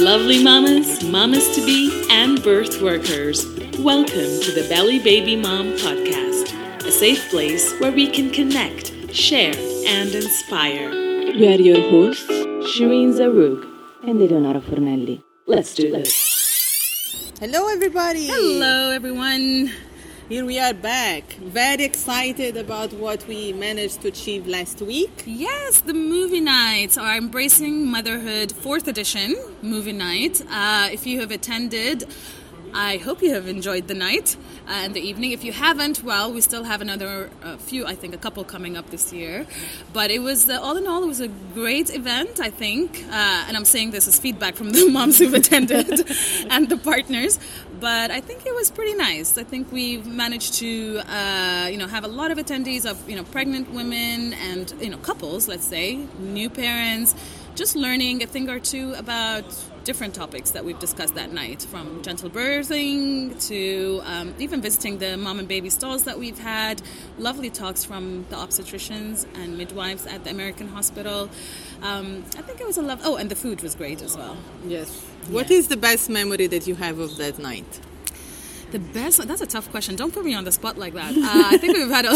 Lovely mamas, mamas to be, and birth workers, welcome to the Belly Baby Mom Podcast, a safe place where we can connect, share, and inspire. We are your hosts, Shereen Zarouk and Eleonora Fornelli. Let's do this. Hello, everybody. Hello, everyone. Here we are back, very excited about what we managed to achieve last week. Yes, the movie nights are Embracing Motherhood 4th edition movie night. If you have attended, I hope you have enjoyed the night and the evening. If you haven't, well, we still have another a couple coming up this year. But it was, all in all, it was a great event, I think. And I'm saying this as feedback from the moms who've attended and the partners. But I think it was pretty nice. I think we've managed to, have a lot of attendees of, pregnant women and, couples, let's say, new parents, just learning a thing or two about different topics that we've discussed that night, from gentle birthing to even visiting the mom and baby stalls that we've had. Lovely talks from the obstetricians and midwives at the American Hospital. I think it was a love. Oh, and the food was great as well. Yes. What is the best memory that you have of that night? The best? That's a tough question. Don't put me on the spot like that. I think we've had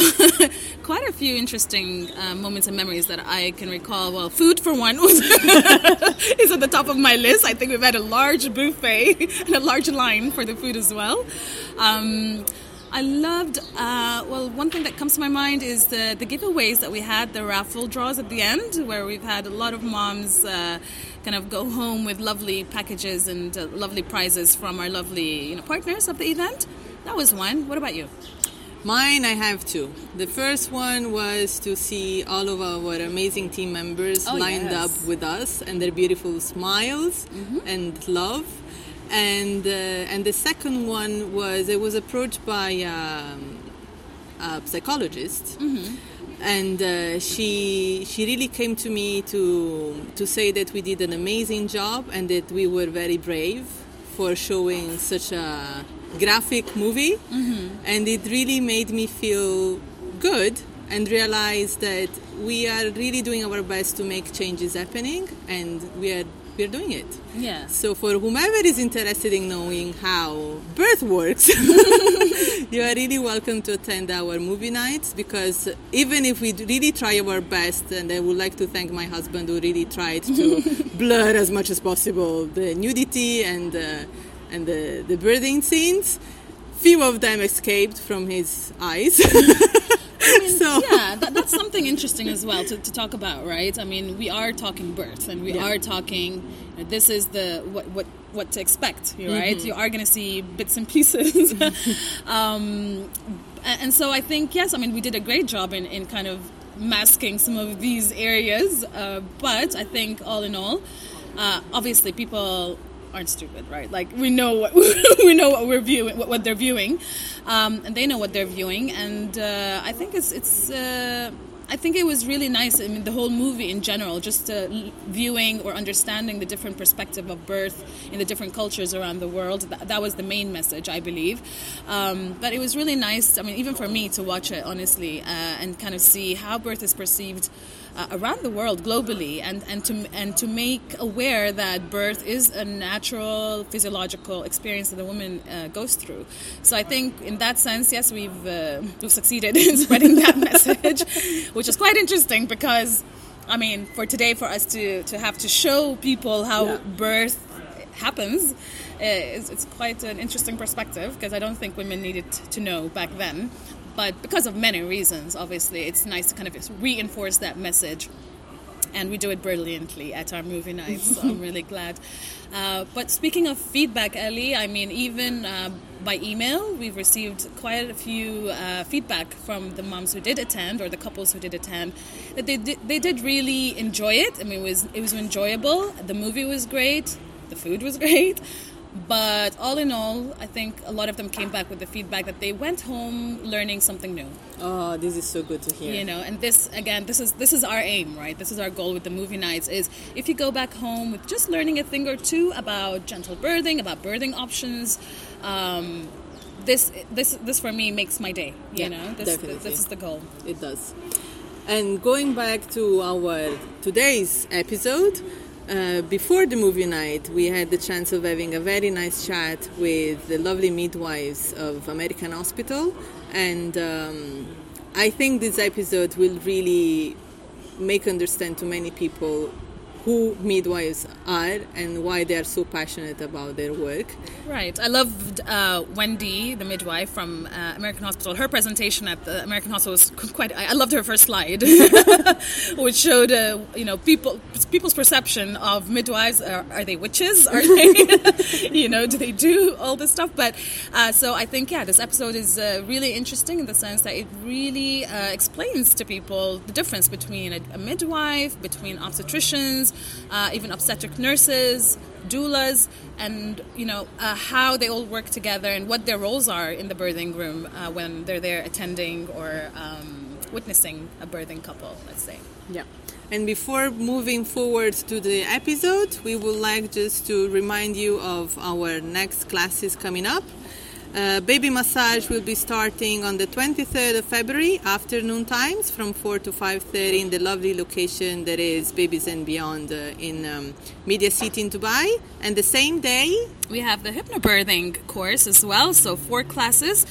quite a few interesting moments and memories that I can recall. Well, food, for one, is at the top of my list. I think we've had a large buffet and a large line for the food as well. I loved, one thing that comes to my mind is the giveaways that we had, the raffle draws at the end, where we've had a lot of moms kind of go home with lovely packages and lovely prizes from our lovely partners of the event. That was one. What about you? Mine, I have two. The first one was to see all of our amazing team members lined up with us and their beautiful smiles and love. And the second one was, I was approached by a psychologist, and she really came to me to say that we did an amazing job and that we were very brave for showing such a graphic movie, and it really made me feel good and realize that we are really doing our best to make changes happening, and we're doing it. Yeah. So for whomever is interested in knowing how birth works, you are really welcome to attend our movie nights, because even if we really try our best, and I would like to thank my husband who really tried to blur as much as possible the nudity and the birthing scenes, few of them escaped from his eyes. I mean, that's something interesting as well to talk about, right? I mean, we are talking birth, and we are talking, this is the what to expect, right? You are going to see bits and pieces. And so I think, we did a great job in kind of masking some of these areas. But I think all in all, obviously people aren't stupid, right? Like, we know what what they're viewing, and they know what they're viewing. And I think I think it was really nice. I mean, the whole movie in general, just viewing or understanding the different perspective of birth in the different cultures around the world. That was the main message, I believe. But it was really nice. I mean, even for me to watch it, honestly, and kind of see how birth is perceived around the world globally, and to make aware that birth is a natural physiological experience that the woman goes through. So I think in that sense, yes, we've succeeded in spreading that message, which is quite interesting, because I mean, for today, for us to have to show people how birth happens, it's quite an interesting perspective, because I don't think women needed to know back then. But because of many reasons, obviously, it's nice to kind of reinforce that message. And we do it brilliantly at our movie nights, so I'm really glad. But speaking of feedback, Ellie, I mean, even by email, we've received quite a few feedback from the moms who did attend, or the couples who did attend, that they did really enjoy it. I mean, it was enjoyable. The movie was great. The food was great. But all in all, I think a lot of them came back with the feedback that they went home learning something new. Oh, this is so good to hear. And this is our aim, right? This is our goal with the movie nights, is if you go back home with just learning a thing or two about gentle birthing, about birthing options, this for me makes my day, This is the goal. It does. And going back to our today's episode, Before the movie night, we had the chance of having a very nice chat with the lovely midwives of American Hospital, and I think this episode will really make understand to many people who midwives are and why they are so passionate about their work. Right. I loved Wendy, the midwife from American Hospital. Her presentation at the American Hospital was quite... I loved her first slide, which showed people's perception of midwives. Are they witches? Are they? Do they do all this stuff? But so I think this episode is really interesting in the sense that it really explains to people the difference between a midwife, between obstetricians. Even obstetric nurses, doulas, and how they all work together and what their roles are in the birthing room when they're there attending or witnessing a birthing couple, let's say. Yeah. And before moving forward to the episode, we would like just to remind you of our next classes coming up. Baby massage will be starting on the 23rd of February, afternoon times, from 4 to 5:30 in the lovely location that is Babies and Beyond in Media City in Dubai. And the same day, we have the hypnobirthing course as well, so 4 classes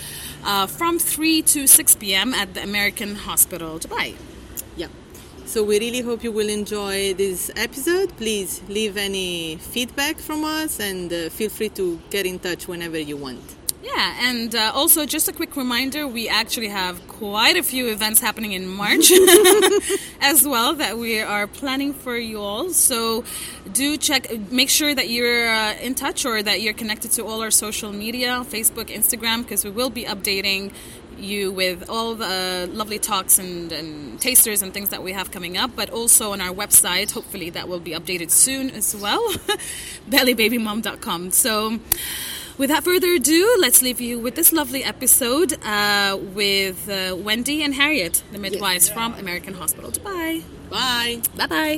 from 3 to 6 p.m. at the American Hospital Dubai. Yeah. So we really hope you will enjoy this episode. Please leave any feedback from us and feel free to get in touch whenever you want. Yeah, and also just a quick reminder, we actually have quite a few events happening in March as well that we are planning for you all. So do make sure that you're in touch or that you're connected to all our social media, Facebook, Instagram, because we will be updating you with all the lovely talks and tasters and things that we have coming up, but also on our website, hopefully that will be updated soon as well, bellybabymom.com. So... without further ado, let's leave you with this lovely episode with Wendy and Harriet, the midwives from American Hospital Dubai. Bye. Bye-bye.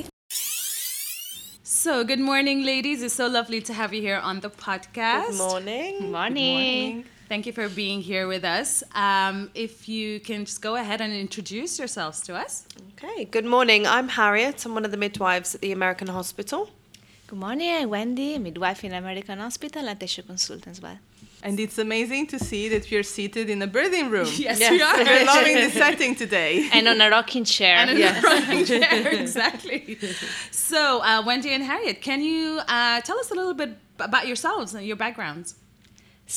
So, good morning, ladies. It's so lovely to have you here on the podcast. Good morning. Good morning. Thank you for being here with us. If you can just go ahead and introduce yourselves to us. Okay. Good morning. I'm Harriet. I'm one of the midwives at the American Hospital. Good morning, I'm Wendy, midwife in American Hospital and tissue consultant as well. And it's amazing to see that you're seated in a birthing room. Yes. We are. We're loving the setting today. And on a rocking chair. Exactly. So, Wendy and Harriet, can you tell us a little bit about yourselves and your backgrounds?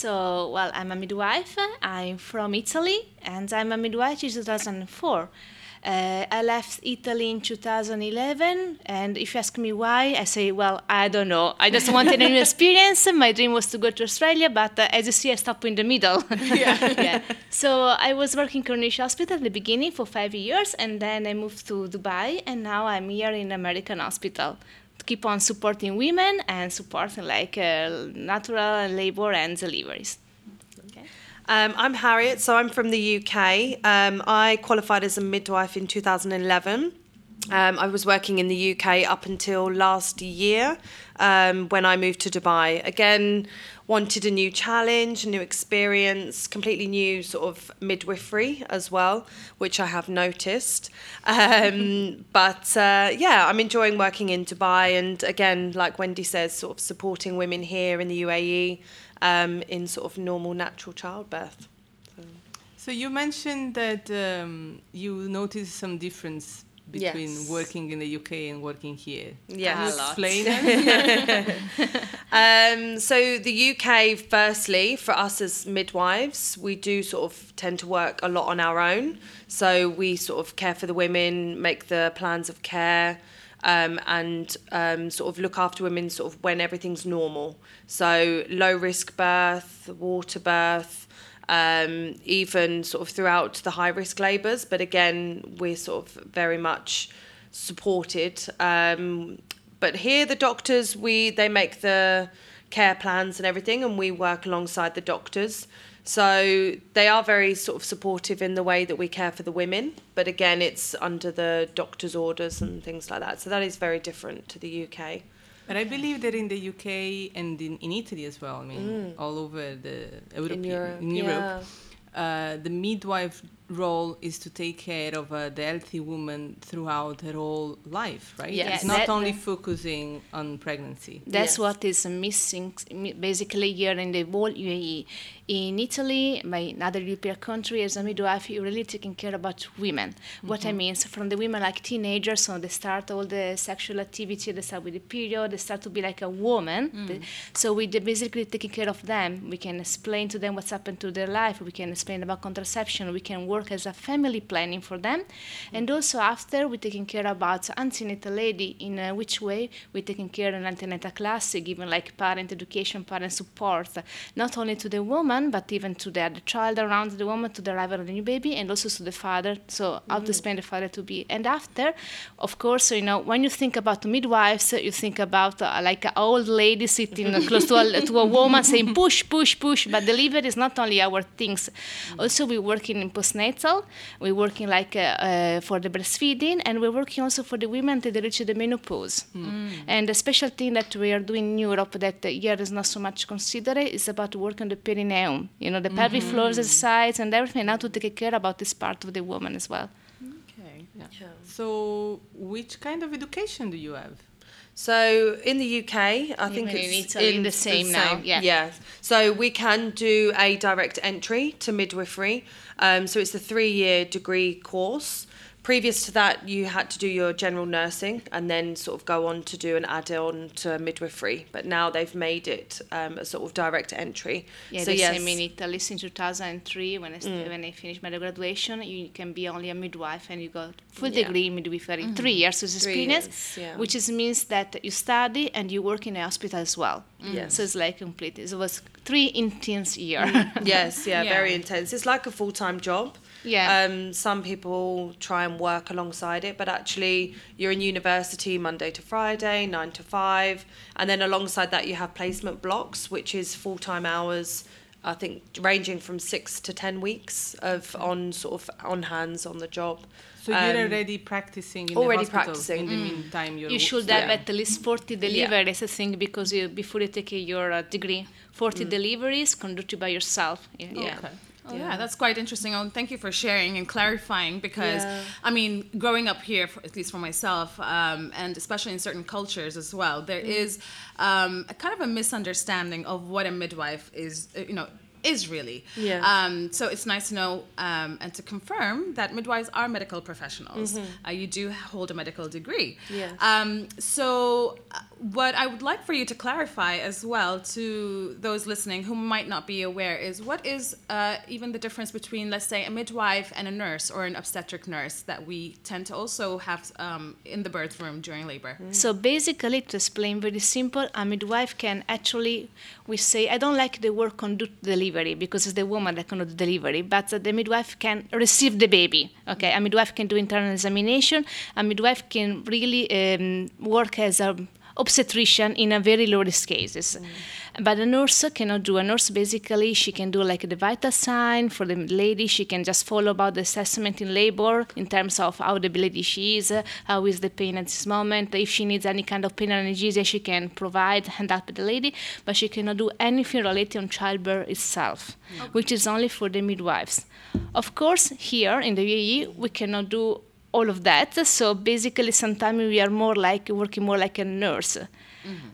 So, I'm a midwife. I'm from Italy, and I'm a midwife in 2004. I left Italy in 2011, and if you ask me why, I say, I don't know. I just wanted a new experience. My dream was to go to Australia, but as you see, I stopped in the middle. Yeah. So I was working in Cornish Hospital at the beginning for 5 years, and then I moved to Dubai, and now I'm here in American Hospital to keep on supporting women and supporting natural labor and deliveries. I'm Harriet, so I'm from the UK. I qualified as a midwife in 2011. I was working in the UK up until last year when I moved to Dubai. Again, wanted a new challenge, a new experience, completely new sort of midwifery as well, which I have noticed. I'm enjoying working in Dubai. And again, like Wendy says, sort of supporting women here in the UAE. In sort of normal, natural childbirth. So you mentioned that you noticed some difference between working in the UK and working here. Yeah, explain it. So the UK, firstly, for us as midwives, we do sort of tend to work a lot on our own. So we sort of care for the women, make the plans of care, sort of look after women sort of when everything's normal. So low risk birth, water birth, even sort of throughout the high risk labours. But again, we're sort of very much supported. But here the doctors, they make the care plans and everything, and we work alongside the doctors. So they are very sort of supportive in the way that we care for the women. But again, it's under the doctor's orders and things like that. So that is very different to the UK. But I believe that in the UK and in Italy as well, all over Europe, the midwife role is to take care of the healthy woman throughout her whole life, right? Yes. It's not only focusing on pregnancy. That's what is missing basically here in the whole UAE. In Italy, my other European country, as a midwife, you're really taking care about women. Mm-hmm. What I mean, so from the women like teenagers, so they start all the sexual activity, they start with the period, they start to be like a woman. Mm. So we basically taking care of them. We can explain to them what's happened to their life. We can explain about contraception. We can work as a family planning for them. Mm-hmm. And also after, we're taking care about antenatal lady, in which way we're taking care of an antenatal class, giving like parent education, parent support, not only to the woman, but even to the other child around the woman, to the arrival of the new baby, and also to the father, so how to spend the father to be. And after, of course, you know, when you think about midwives, you think about like an old lady sitting close to a woman saying, push, push, push. But delivery is not only our things. Also, we're working in postnatal. We're working like for the breastfeeding, and we're working also for the women until they reach the menopause. Mm. And a special thing that we are doing in Europe that here is not so much considered is about work on the perineum, you know, the pelvic floors, the sides, and everything, how to take care about this part of the woman as well. Okay. Yeah. Yeah. So which kind of education do you have? So in the UK, I think it's the same now. Yeah. Yeah. So we can do a direct entry to midwifery. So it's a 3-year degree course. Previous to that, you had to do your general nursing and then sort of go on to do an add-on to midwifery. But now they've made it a sort of direct entry. Yeah, so yes. Same in Italy. Since 2003, when I finished my graduation, you can be only a midwife and you got full degree in midwifery. Mm-hmm. 3 years of experience, which means that you study and you work in a hospital as well. Mm. Yes. So it's like complete. It was 3 intense years. Yes, yeah, very intense. It's like a full-time job. Yeah. Some people try and work alongside it, but actually you're in university Monday to Friday, 9 to 5, and then alongside that you have placement blocks, which is full-time hours, I think ranging from 6 to 10 weeks of on hands on the job. So you're already practicing in the hospital. In the meantime, you should have at least 40 deliveries, I think, because before you take your degree, 40 deliveries conducted by yourself. Yeah. Yeah. Okay. Oh, yeah, that's quite interesting. Oh, thank you for sharing and clarifying because, I mean, growing up here, at least for myself, and especially in certain cultures as well, there is a kind of a misunderstanding of what a midwife is, you know, is really. Yeah. So it's nice to know and to confirm that midwives are medical professionals. Mm-hmm. You do hold a medical degree. Yes. So what I would like for you to clarify as well to those listening who might not be aware is what is even the difference between, let's say, a midwife and a nurse or an obstetric nurse that we tend to also have in the birth room during labor. Mm. So basically, to explain very simple, a midwife can actually, we say, I don't like the word conduct delivery, because it's the woman that can do the delivery, but the midwife can receive the baby. Okay, a midwife can do internal examination. A midwife can really work as an obstetrician in a very low risk cases. Mm. But a nurse cannot do. A nurse basically she can do like the vital sign for the lady. She can just follow about the assessment in labor in terms of how the lady she is, how is the pain at this moment. If she needs any kind of pain analgesia, she can provide and help the lady. But she cannot do anything related on childbirth itself, which is only for the midwives. Of course, here in the UAE we cannot do all of that. So basically, sometimes we are more like working more like a nurse. Mm-hmm.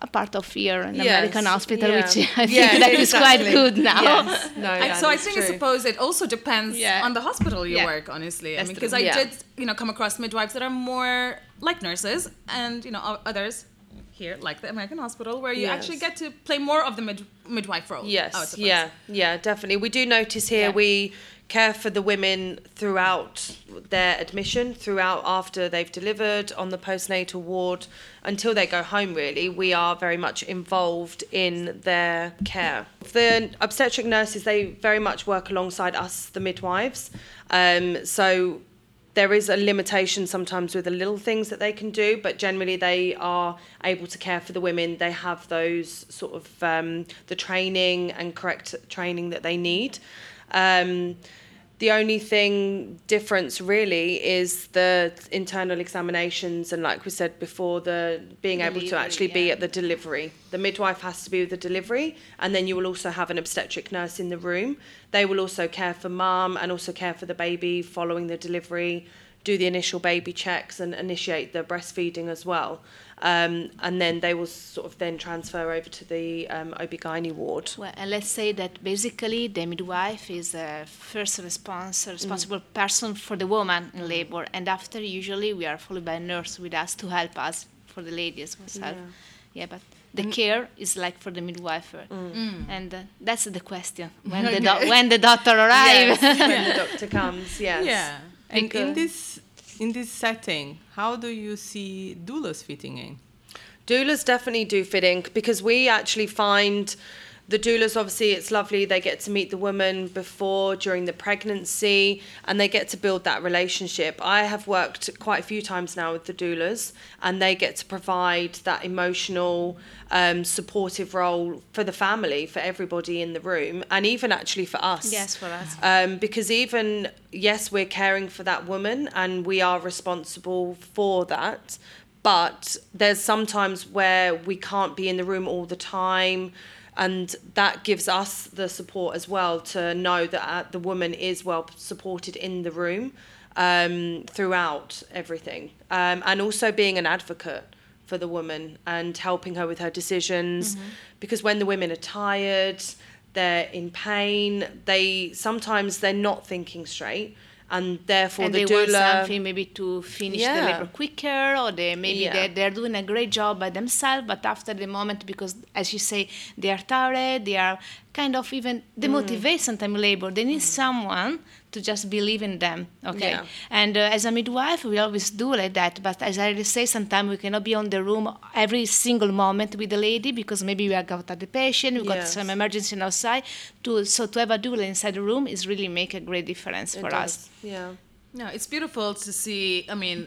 A part of here in American hospital, which I think that is quite good now. Yes. No, I suppose it also depends on the hospital you work, honestly. That's because I did, you know, come across midwives that are more like nurses, and you know, others here like the American hospital, where you actually get to play more of the midwife role. Yes, yeah, definitely. We do notice here we care for the women throughout their admission, throughout after they've delivered, on the postnatal ward, until they go home, really. We are very much involved in their care. The obstetric nurses, they very much work alongside us, the midwives. So there is a limitation sometimes with the little things that they can do, but generally they are able to care for the women. They have those sort of the training and correct training that they need. The only thing difference really is the internal examinations and, like we said before, the being delivery, able to actually be at the delivery. The midwife has to be with the delivery, and then you will also have an obstetric nurse in the room. They will also care for mum and also care for the baby following the delivery, do the initial baby checks and initiate the breastfeeding as well. And then they will sort of then transfer over to the OB-GYN ward. Well, and let's say that basically the midwife is a first responsible person for the woman in labor. And after, usually, we are followed by a nurse with us to help us, for the ladies herself. Yeah, but the care is like for the midwife. And that's the question, when, when the doctor arrives. Yes. When the doctor comes, yes. Yeah. And in this setting, how do you see doulas fitting in? Doulas definitely do fit in, because we actually find the doulas, obviously, it's lovely. They get to meet the woman before, during the pregnancy, and they get to build that relationship. I have worked quite a few times now with the doulas, and they get to provide that emotional, supportive role for the family, for everybody in the room, and even actually for us. Yes, for us. Because even, yes, we're caring for that woman, and we are responsible for that, but there's sometimes where we can't be in the room all the time, and that gives us the support as well to know that the woman is well supported in the room throughout everything. And also being an advocate for the woman and helping her with her decisions. Mm-hmm. Because when the women are tired, they're in pain, they're not thinking straight. And therefore, and the doula... And they want something maybe to finish the labor quicker, or they're doing a great job by themselves, but after the moment, because, as you say, they are tired, they are kind of even demotivated sometimes labor. They need someone to just believe in them, okay? Yeah. And as a midwife, we always do like that, but as I already say, sometimes we cannot be on the room every single moment with the lady, because maybe we have got the patient, we got some emergency outside. So to have a doula inside the room is really make a great difference for us. Yeah. No, it's beautiful to see. I mean,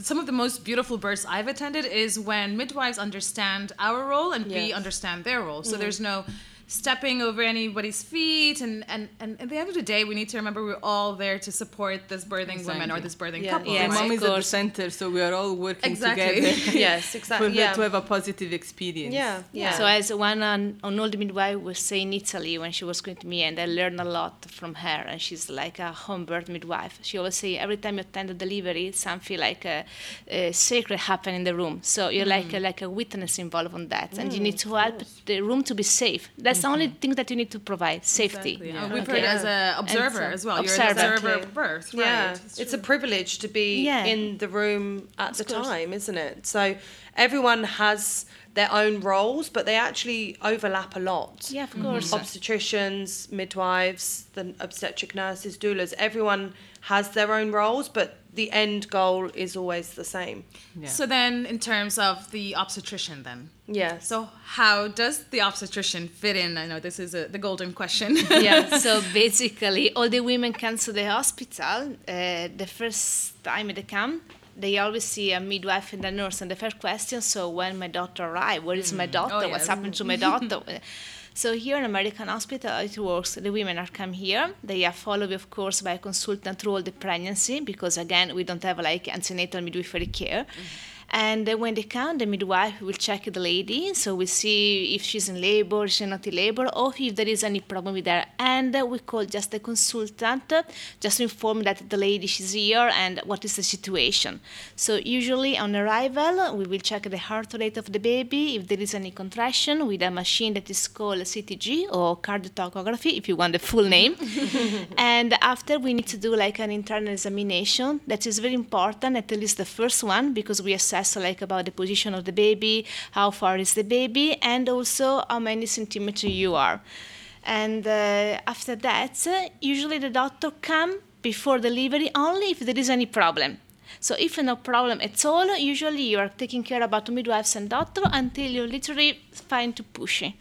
some of the most beautiful births I've attended is when midwives understand our role and we understand their role. So there's no stepping over anybody's feet, and at the end of the day, we need to remember we're all there to support this birthing woman or this birthing couple. Yes. Mom is at the center, so we are all working together. Yes, exactly. To have a positive experience. Yeah. So as an old midwife was saying in Italy when she was going to me, and I learned a lot from her, and she's like a home birth midwife. She always say every time you attend a delivery, something like a sacred happen in the room. So you're like a witness involved on that, and you need to help the room to be safe. That's the only thing that you need to provide, safety. Exactly. Yeah. We've heard as an observer as well. You're an observer of birth, right? Yeah. It's a privilege to be in the room at the time, isn't it? So everyone has their own roles, but they actually overlap a lot. Yeah, of course. Obstetricians, midwives, the obstetric nurses, doulas, everyone has their own roles, but the end goal is always the same. Yeah. So then in terms of the obstetrician then. Yeah. So how does the obstetrician fit in? I know this is the golden question. Yeah. So basically all the women come to the hospital. The first time they come, they always see a midwife and a nurse. And the first question, so when my daughter arrived, where is my daughter? What's happened to my daughter? So here in American Hospital, it works. The women are come here. They are followed, of course, by a consultant through all the pregnancy, because, again, we don't have, like, antenatal midwifery care. And when they come, the midwife will check the lady. So we see if she's in labor, she's not in labor, or if there is any problem with her. And we call just the consultant, just to inform that the lady, she's here, and what is the situation. So usually on arrival, we will check the heart rate of the baby, if there is any contraction, with a machine that is called CTG, or cardiotocography, if you want the full name. And after, we need to do like an internal examination. That is very important, at least the first one, because we assess like about the position of the baby, how far is the baby, and also how many centimeters you are. And after that, usually the doctor comes before delivery only if there is any problem. So if no problem at all, usually you are taking care about midwives and doctor until you literally find to push it.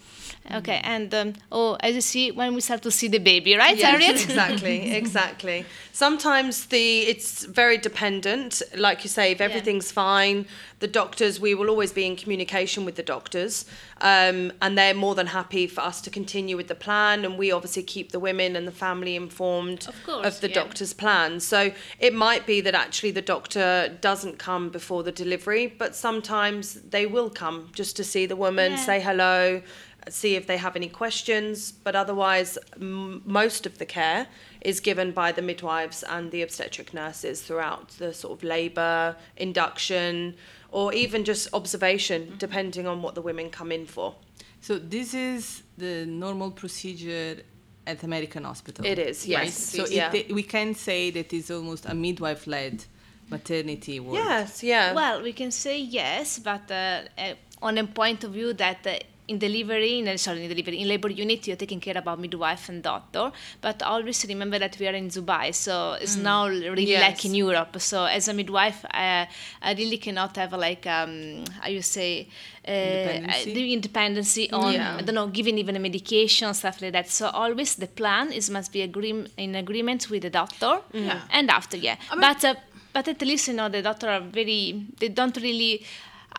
Okay, and as you see, when we start to see the baby, right, yes, Harriet? Exactly. Sometimes it's very dependent. Like you say, if everything's fine, the doctors, we will always be in communication with the doctors, and they're more than happy for us to continue with the plan, and we obviously keep the women and the family informed of the doctor's plan. So it might be that actually the doctor doesn't come before the delivery, but sometimes they will come just to see the woman, say hello, see if they have any questions, but otherwise most of the care is given by the midwives and the obstetric nurses throughout the sort of labour, induction, or even just observation, depending on what the women come in for. So this is the normal procedure at American Hospital? It is, yes. Right? So we can say that it's almost a midwife-led maternity ward. Yes, yeah. Well, we can say yes, but on a point of view that... In labor unit, you're taking care about midwife and doctor, but always remember that we are in Dubai, so it's not really like in Europe. So as a midwife, I really cannot have independency on giving even a medication, stuff like that. So always the plan must be in agreement with the doctor, and after but at least the doctor are they don't really.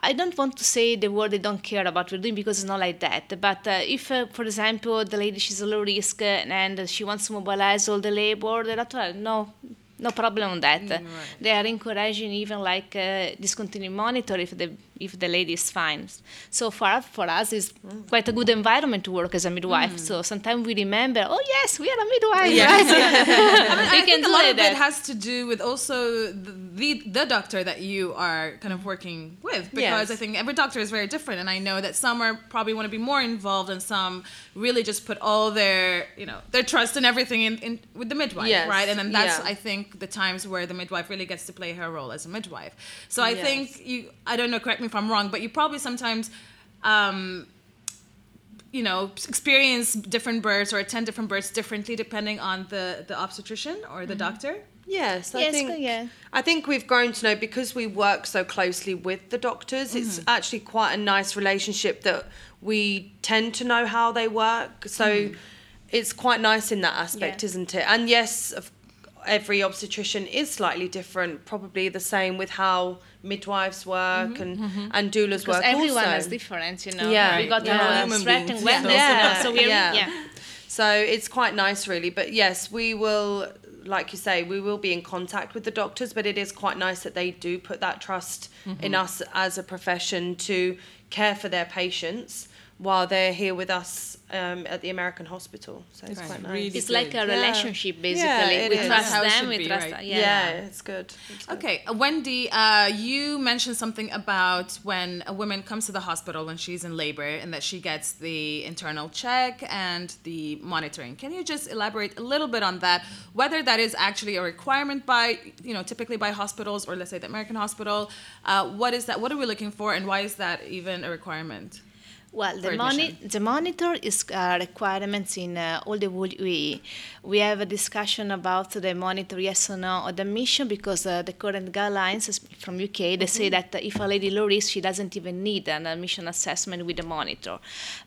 I don't want to say the word they don't care about what we're doing, because it's not like that. But if, for example, the lady, she's a low risk and she wants to mobilize all the labor, no problem on that. Right. They are encouraging even discontinued monitor if the lady is fine. So far for us, it's quite a good environment to work as a midwife. So sometimes we remember, we are a midwife. Yes. I think a lot of that has to do with also the doctor that you are kind of working with, because I think every doctor is very different, and I know that some are probably want to be more involved, and some really just put all their their trust and everything in with the midwife, right? And then that's I think the times where the midwife really gets to play her role as a midwife. So I think I don't know, correct me if I'm wrong, but you probably sometimes, experience different births or attend different births differently depending on the obstetrician or the doctor. Yes, I think we've grown to know, because we work so closely with the doctors, it's actually quite a nice relationship that we tend to know how they work. So it's quite nice in that aspect, isn't it? And yes, of course, every obstetrician is slightly different, probably the same with how midwives work and doulas work. Because everyone is different, We got our own strength and weakness. So it's quite nice, really. But yes, we will, like you say, we will be in contact with the doctors, but it is quite nice that they do put that trust in us as a profession to care for their patients while they're here with us at the American Hospital. So it's quite nice. Really it's good. Like a relationship, basically. We trust them, we trust them. Yeah, it's good. Okay, Wendy, you mentioned something about when a woman comes to the hospital when she's in labor and that she gets the internal check and the monitoring. Can you just elaborate a little bit on that, whether that is actually a requirement by, typically by hospitals or let's say the American Hospital? What is that? What are we looking for, and why is that even a requirement? Well, the monitor is requirements in all the UAE. We have a discussion about the monitor, yes or no, or the admission, because the current guidelines from UK, they say that if a lady low risk, she doesn't even need an admission assessment with the monitor.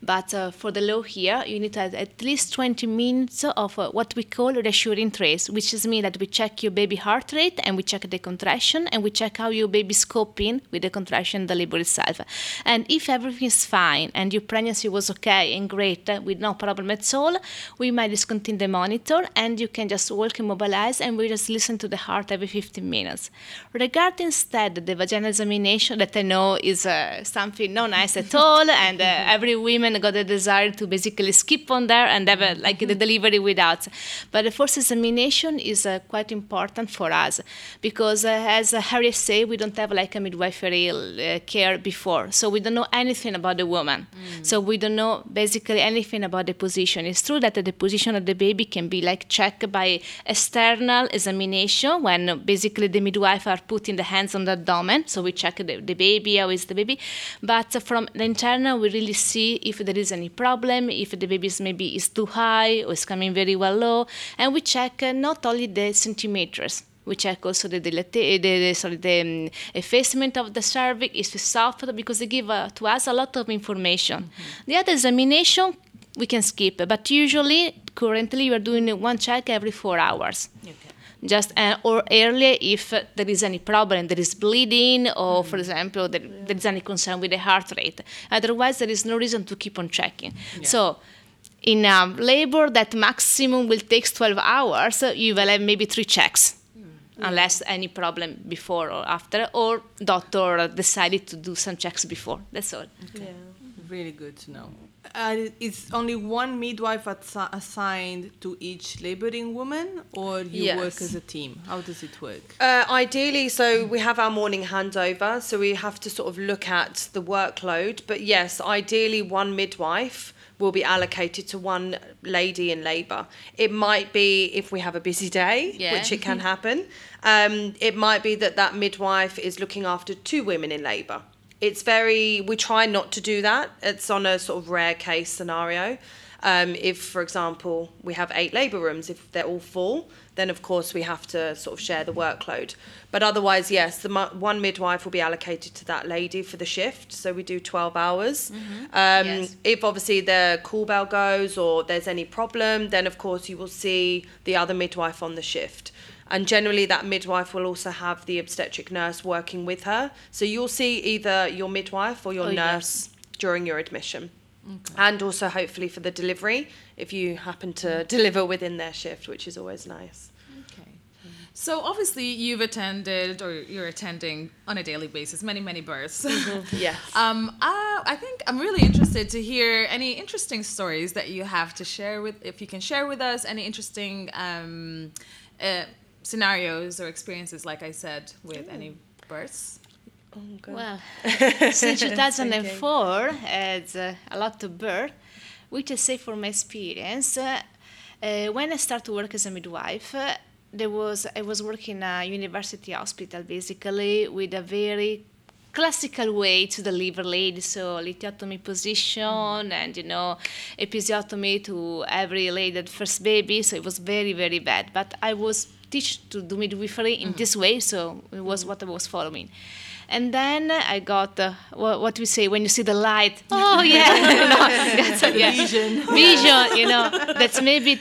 But for the law here, you need to have at least 20 minutes of what we call reassuring trace, which is mean that we check your baby heart rate and we check the contraction and we check how your baby's coping with the contraction and the labor itself. And if everything is fine, and your pregnancy was okay and great with no problem at all, we might discontinue the monitor and you can just walk and mobilize, and we just listen to the heart every 15 minutes. Regarding instead the vaginal examination, that I know is something not nice at all, and every woman got a desire to basically skip on there and have the delivery without. But the first examination is quite important for us, because as Harriet said, we don't have a midwifery care before, so we don't know anything about the woman. So we don't know basically anything about the position. It's true that the position of the baby can be checked by external examination, when basically the midwife are putting the hands on the abdomen. So we check the baby, how is the baby. But from the internal, we really see if there is any problem, if the baby is too high or is coming very well low. And we check not only the centimeters. We check also the effacement of the cervix, is it soft, because they give to us a lot of information. Mm-hmm. The other examination we can skip, but usually currently we are doing one check every 4 hours. Okay. Just or earlier if there is any problem, there is bleeding, or for example there is any concern with the heart rate. Otherwise there is no reason to keep on checking. Yeah. So in labor that maximum will take 12 hours, you will have maybe 3 checks. Unless any problem before or after, or doctor decided to do some checks before. That's all. Okay. Yeah. Really good to know. It's only one midwife assigned to each laboring woman, or you work as a team? How does it work? Ideally, so we have our morning handover, so we have to sort of look at the workload. But yes, ideally one midwife will be allocated to one lady in labour. It might be if we have a busy day, which it can happen. It might be that midwife is looking after 2 women in labour. We try not to do that. It's on a sort of rare case scenario. If, for example, we have 8 labour rooms, if they're all full, then of course we have to sort of share the workload. But otherwise, yes, one midwife will be allocated to that lady for the shift. So we do 12 hours. Mm-hmm. If obviously the call bell goes or there's any problem, then of course you will see the other midwife on the shift. And generally that midwife will also have the obstetric nurse working with her. So you'll see either your midwife or your nurse during your admission. Okay. And also hopefully for the delivery, if you happen to deliver within their shift, which is always nice. Okay. So obviously you've attended, or you're attending on a daily basis, many, many births. Mm-hmm. Yes. I think I'm really interested to hear any interesting stories that you have to share with, if you can share with us any interesting scenarios or experiences, like I said, with any births? Oh, God. Well, since 2004, it's a lot of birth, which I say from experience. When I started to work as a midwife, I was working in a university hospital, basically, with a very classical way to deliver ladies, so lithotomy position and, episiotomy to every lady, the first baby, so it was very, very bad. But I was teach to do midwifery in this way, so it was what I was following. And then I got what we say when you see the light. Oh yeah, vision.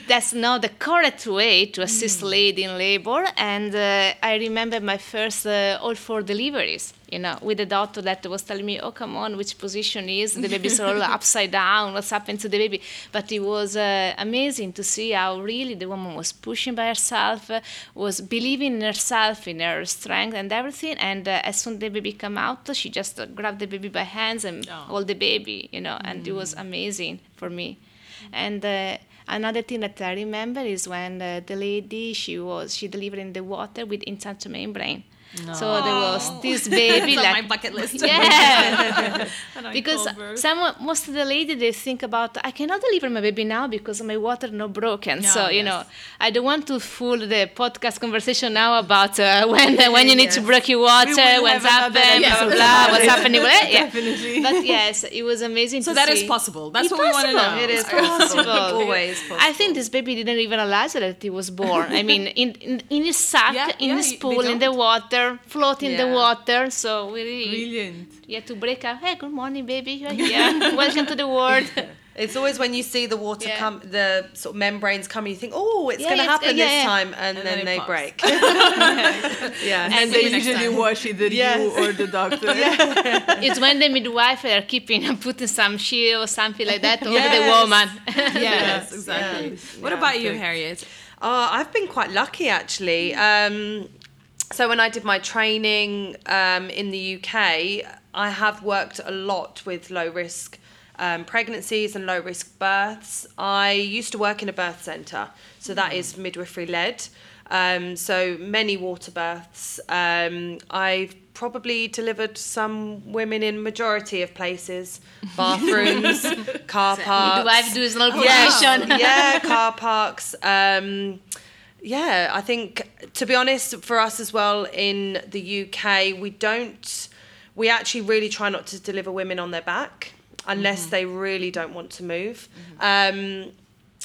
That's not the correct way to assist lady in labor. And I remember my first all 4 deliveries. With a doctor that was telling me, "Oh, come on, which position is the baby's all upside down? What's happened to the baby?" But it was amazing to see how really the woman was pushing by herself, was believing in herself, in her strength, and everything. And as soon as the baby came out, she just grabbed the baby by hands and hold the baby. And it was amazing for me. And another thing that I remember is when the lady she delivered in the water with intact membrane. No. So there was this baby like on my bucket list. Yeah. Because most of the ladies, they think about, I cannot deliver my baby now because my water not broken. I don't want to fool the podcast conversation now about when you need to break your water, what's happening, what's happening. Definitely. But yes, it was amazing to see. So that is possible. That's what we want to know. It is possible. Always possible. I think this baby didn't even realize that he was born. I mean, in his sack, in his pool, in the water. Floating the water, so we really brilliant. Yeah, to break up. Hey, good morning, baby. You're here. Welcome to the world. It's always when you see the water come, the sort of membranes come, you think, oh, it's going to happen this time, and then they break. And they usually wash either you or the doctor. It's when the midwife are putting some shield or something like that over the woman. Yes, exactly. Yeah. What about you, Harriet? I've been quite lucky actually. So when I did my training in the UK, I have worked a lot with low-risk pregnancies and low-risk births. I used to work in a birth centre, so that is midwifery-led. So many water births. I've probably delivered some women in majority of places, bathrooms, car parks. Midwife do is not profession. Yeah, car parks. Yeah, I think, to be honest, for us as well in the UK, we actually really try not to deliver women on their back unless they really don't want to move.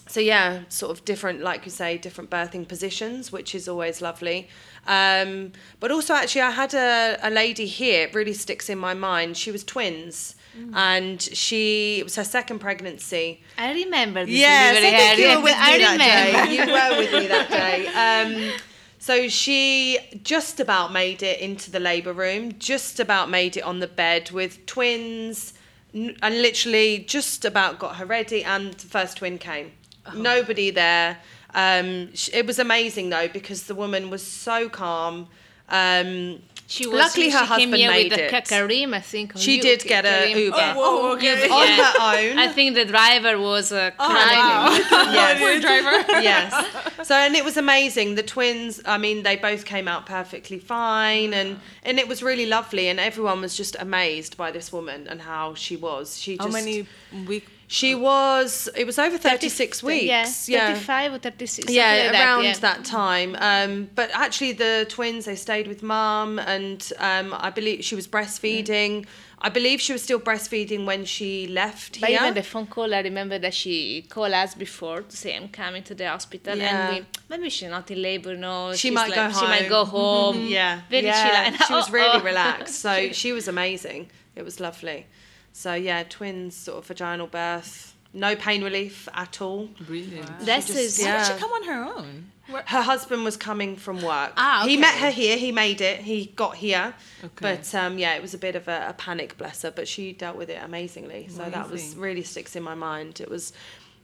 So yeah, sort of different, like you say, different birthing positions, which is always lovely. But also actually I had a lady here, it really sticks in my mind. She was twins. Mm. And it was her second pregnancy. I remember this. Yes, I think you were with me that day. You were with me that day. So she just about made it into the labour room, just about made it on the bed with twins, and literally just about got her ready, and the first twin came. Oh. Nobody there. It was amazing though, because the woman was so calm. Luckily, her husband made it. She came here with the Karim, I think. She did get an Uber on her own. I think the driver was crying. Oh, wow. Yes. Poor driver. Yes. So, and it was amazing. The twins, I mean, they both came out perfectly fine, and it was really lovely. And everyone was just amazed by this woman and how she was. How many weeks? It was over 36 weeks. Yes, yeah. 35 or 36. Yeah, around that time. But actually the twins, they stayed with mum, and I believe she was breastfeeding. Yeah. I believe she was still breastfeeding when she left here. But even the phone call, I remember that she called us before to say, I'm coming to the hospital. Yeah. And maybe she's not in labor, no. She might go home. Mm-hmm. Yeah. Very chill. She was really relaxed. So she was amazing. It was lovely. So, yeah, twins, sort of vaginal birth, no pain relief at all. Brilliant. Wow. Why did she come on her own? Her husband was coming from work. Ah, okay. He met her here, he made it, he got here. Okay. But, it was a bit of a panic, bless her, but she dealt with it amazingly. So that was really sticks in my mind. It was...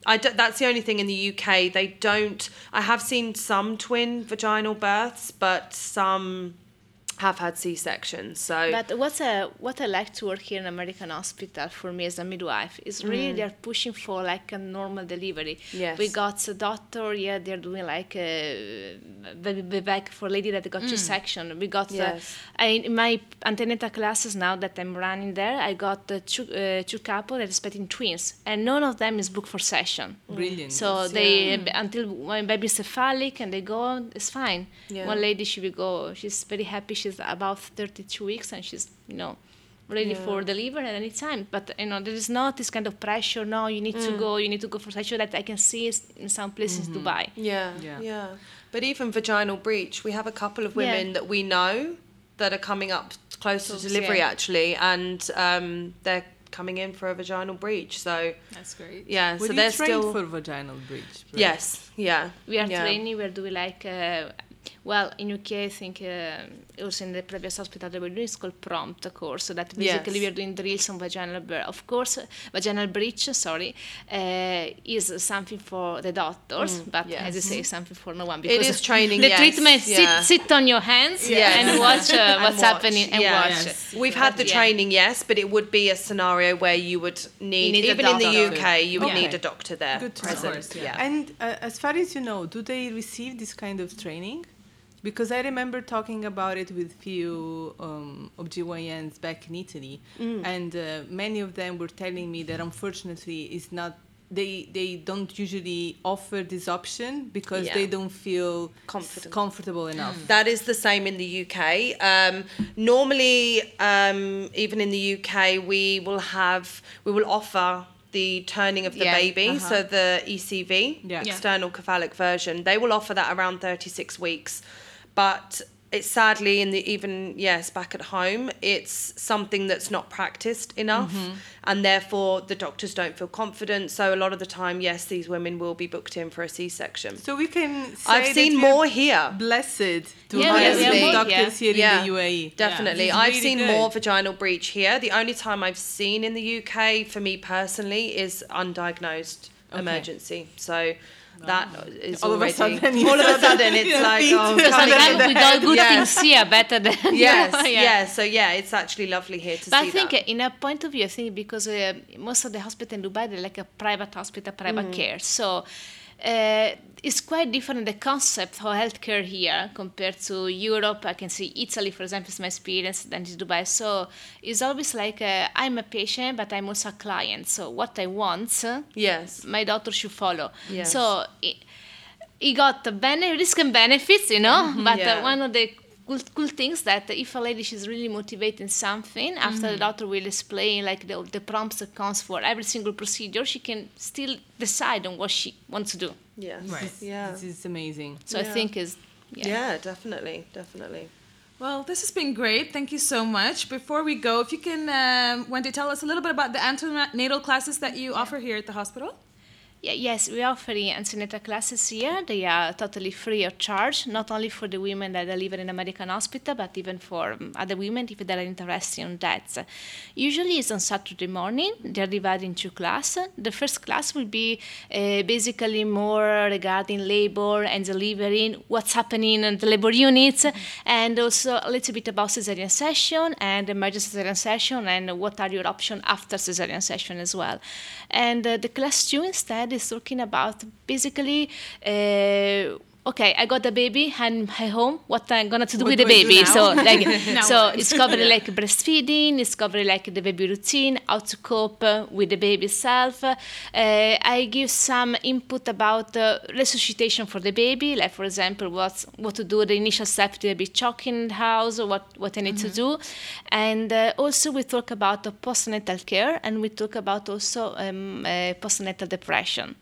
that's the only thing in the UK. They don't... I have seen some twin vaginal births, but some... have had C-sections. So. But what I like to work here in American Hospital for me as a midwife is really they're pushing for like a normal delivery. Yes. We got a doctor, they're doing like back for lady that got C-section. We got in my antenatal classes now that I'm running there, I got two couple that is expecting twins, and none of them is booked for session. Brilliant. So they until one baby is cephalic and they go, it's fine. Yeah. One lady she will go, she's very happy, she's about 32 weeks and she's ready for delivery at any time, but there is not this kind of pressure, you need to go for session, that I can see in some places Dubai. But even vaginal breach, we have a couple of women that we know that are coming up close to delivery actually, and they're coming in for a vaginal breach, so that's great. Yeah, so they're still for vaginal breach, right? Yes, yeah, we are training, we're doing like well, in UK, I think also in the previous hospital, they were doing, it's called Prompt, of course. So that basically we are doing drills on vaginal birth. Of course, vaginal breach, is something for the doctors, but as you say, something for no one. Because it is training. The treatment, sit on your hands and watch what's happening and watch. Yes. We've had the training, but it would be a scenario where you would need even in the UK, you would need a doctor there. Good present. And as far as you know, do they receive this kind of training? Because I remember talking about it with few OBGYNs back in Italy, and many of them were telling me that unfortunately it's not, they don't usually offer this option because they don't feel comfortable enough. That is the same in the UK. Normally, even in the UK, we will offer the turning of the baby, so the ECV, external cephalic version. They will offer that around 36 weeks. But it's sadly, back at home, it's something that's not practiced enough, and therefore the doctors don't feel confident. So a lot of the time, these women will be booked in for a C-section. So we can say I've seen more here. Blessed to hire doctors here in the UAE. Definitely. Yeah. I've seen more vaginal breach here. The only time I've seen in the UK, for me personally, is undiagnosed emergency. So... That is all of a sudden it's like sometimes we do good things here better than it's actually lovely here to see. But I think in a point of view, I think because most of the hospitals in Dubai, they're like a private hospital, private care, so it's quite different, the concept of healthcare here compared to Europe. I can see Italy, for example, is my experience, then to Dubai. So it's always like I'm a patient, but I'm also a client. So what I want, my doctor should follow. Yes. So he got the risk and benefits, but one of the cool things that if a lady she's really motivating something, after the doctor will explain like the prompts that comes for every single procedure, she can still decide on what she wants to do. Yes. Right. Yeah. This is amazing. So I think is definitely. Well, this has been great. Thank you so much. Before we go, if you can, Wendy, tell us a little bit about the antenatal classes that you offer here at the hospital. Yeah, yes, we offer antenatal classes here. They are totally free of charge, not only for the women that deliver in American hospital, but even for other women if they are interested in that. Usually it's on Saturday morning. They are divided into classes. The first class will be basically more regarding labor and delivering, what's happening in the labor units, and also a little bit about cesarean session and emergency cesarean session and what are your options after cesarean session as well. And the class two instead is talking about basically okay, I got the baby and I'm home. What I'm gonna do with the baby? So like, so it's covering like breastfeeding, it's covering like the baby routine, how to cope with the baby itself. I give some input about resuscitation for the baby, like for example, what to do, the initial step to the baby choking in the house, or what I need to do, and also we talk about postnatal care, and we talk about also postnatal depression.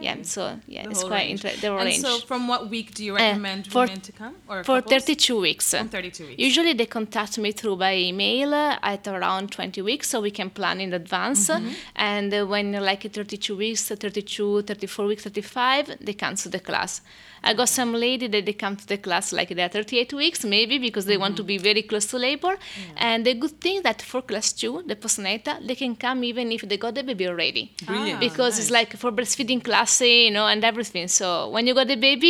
Yeah, so yeah, it's quite interesting. And range. So from what week do you recommend women to come? Or for couples? 32 weeks. From 32 weeks. Usually they contact me through by email at around 20 weeks, so we can plan in advance. And when like 32 weeks, 32, 34 weeks, 35, they cancel the class. I got some lady that they come to the class like they're 38 weeks, maybe because they want to be very close to labor. And the good thing that for class two, the postnatal, they can come even if they got the baby already. Brilliant. Because it's like for breastfeeding class, you know, and everything. So when you got the baby,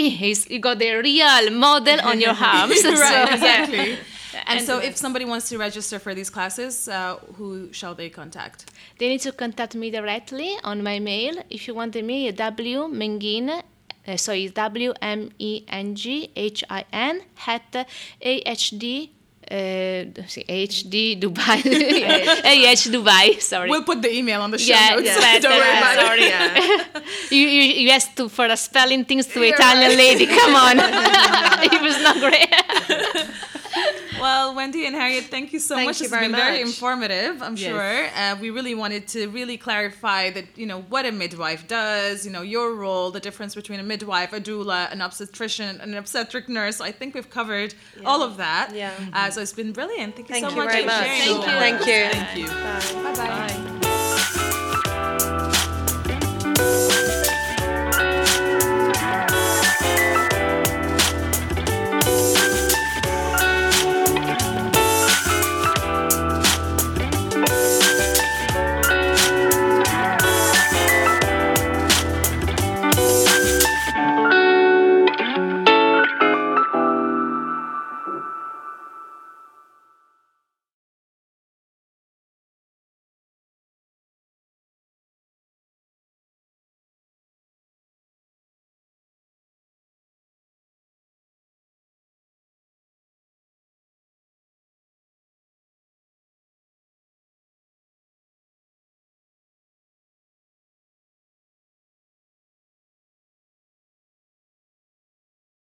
you got the real model on your arms. Exactly. And so if somebody wants to register for these classes, who shall they contact? They need to contact me directly on my mail. If you want the mail, wmenghin. So it's wmenghin at ahdubai. Sorry. We'll put the email on the show notes. Yeah. Don't worry about it. Yeah. you asked for the spelling things to Italian lady. Come on. It was not great. Well, Wendy and Harriet, thank you so much. It's been very informative, I'm sure. We really wanted to clarify that, you know, what a midwife does, you know, your role, the difference between a midwife, a doula, an obstetrician, an obstetric nurse. I think we've covered all of that. So it's been brilliant. Thank you so much for sharing. Thank you. Bye. Bye-bye. Bye.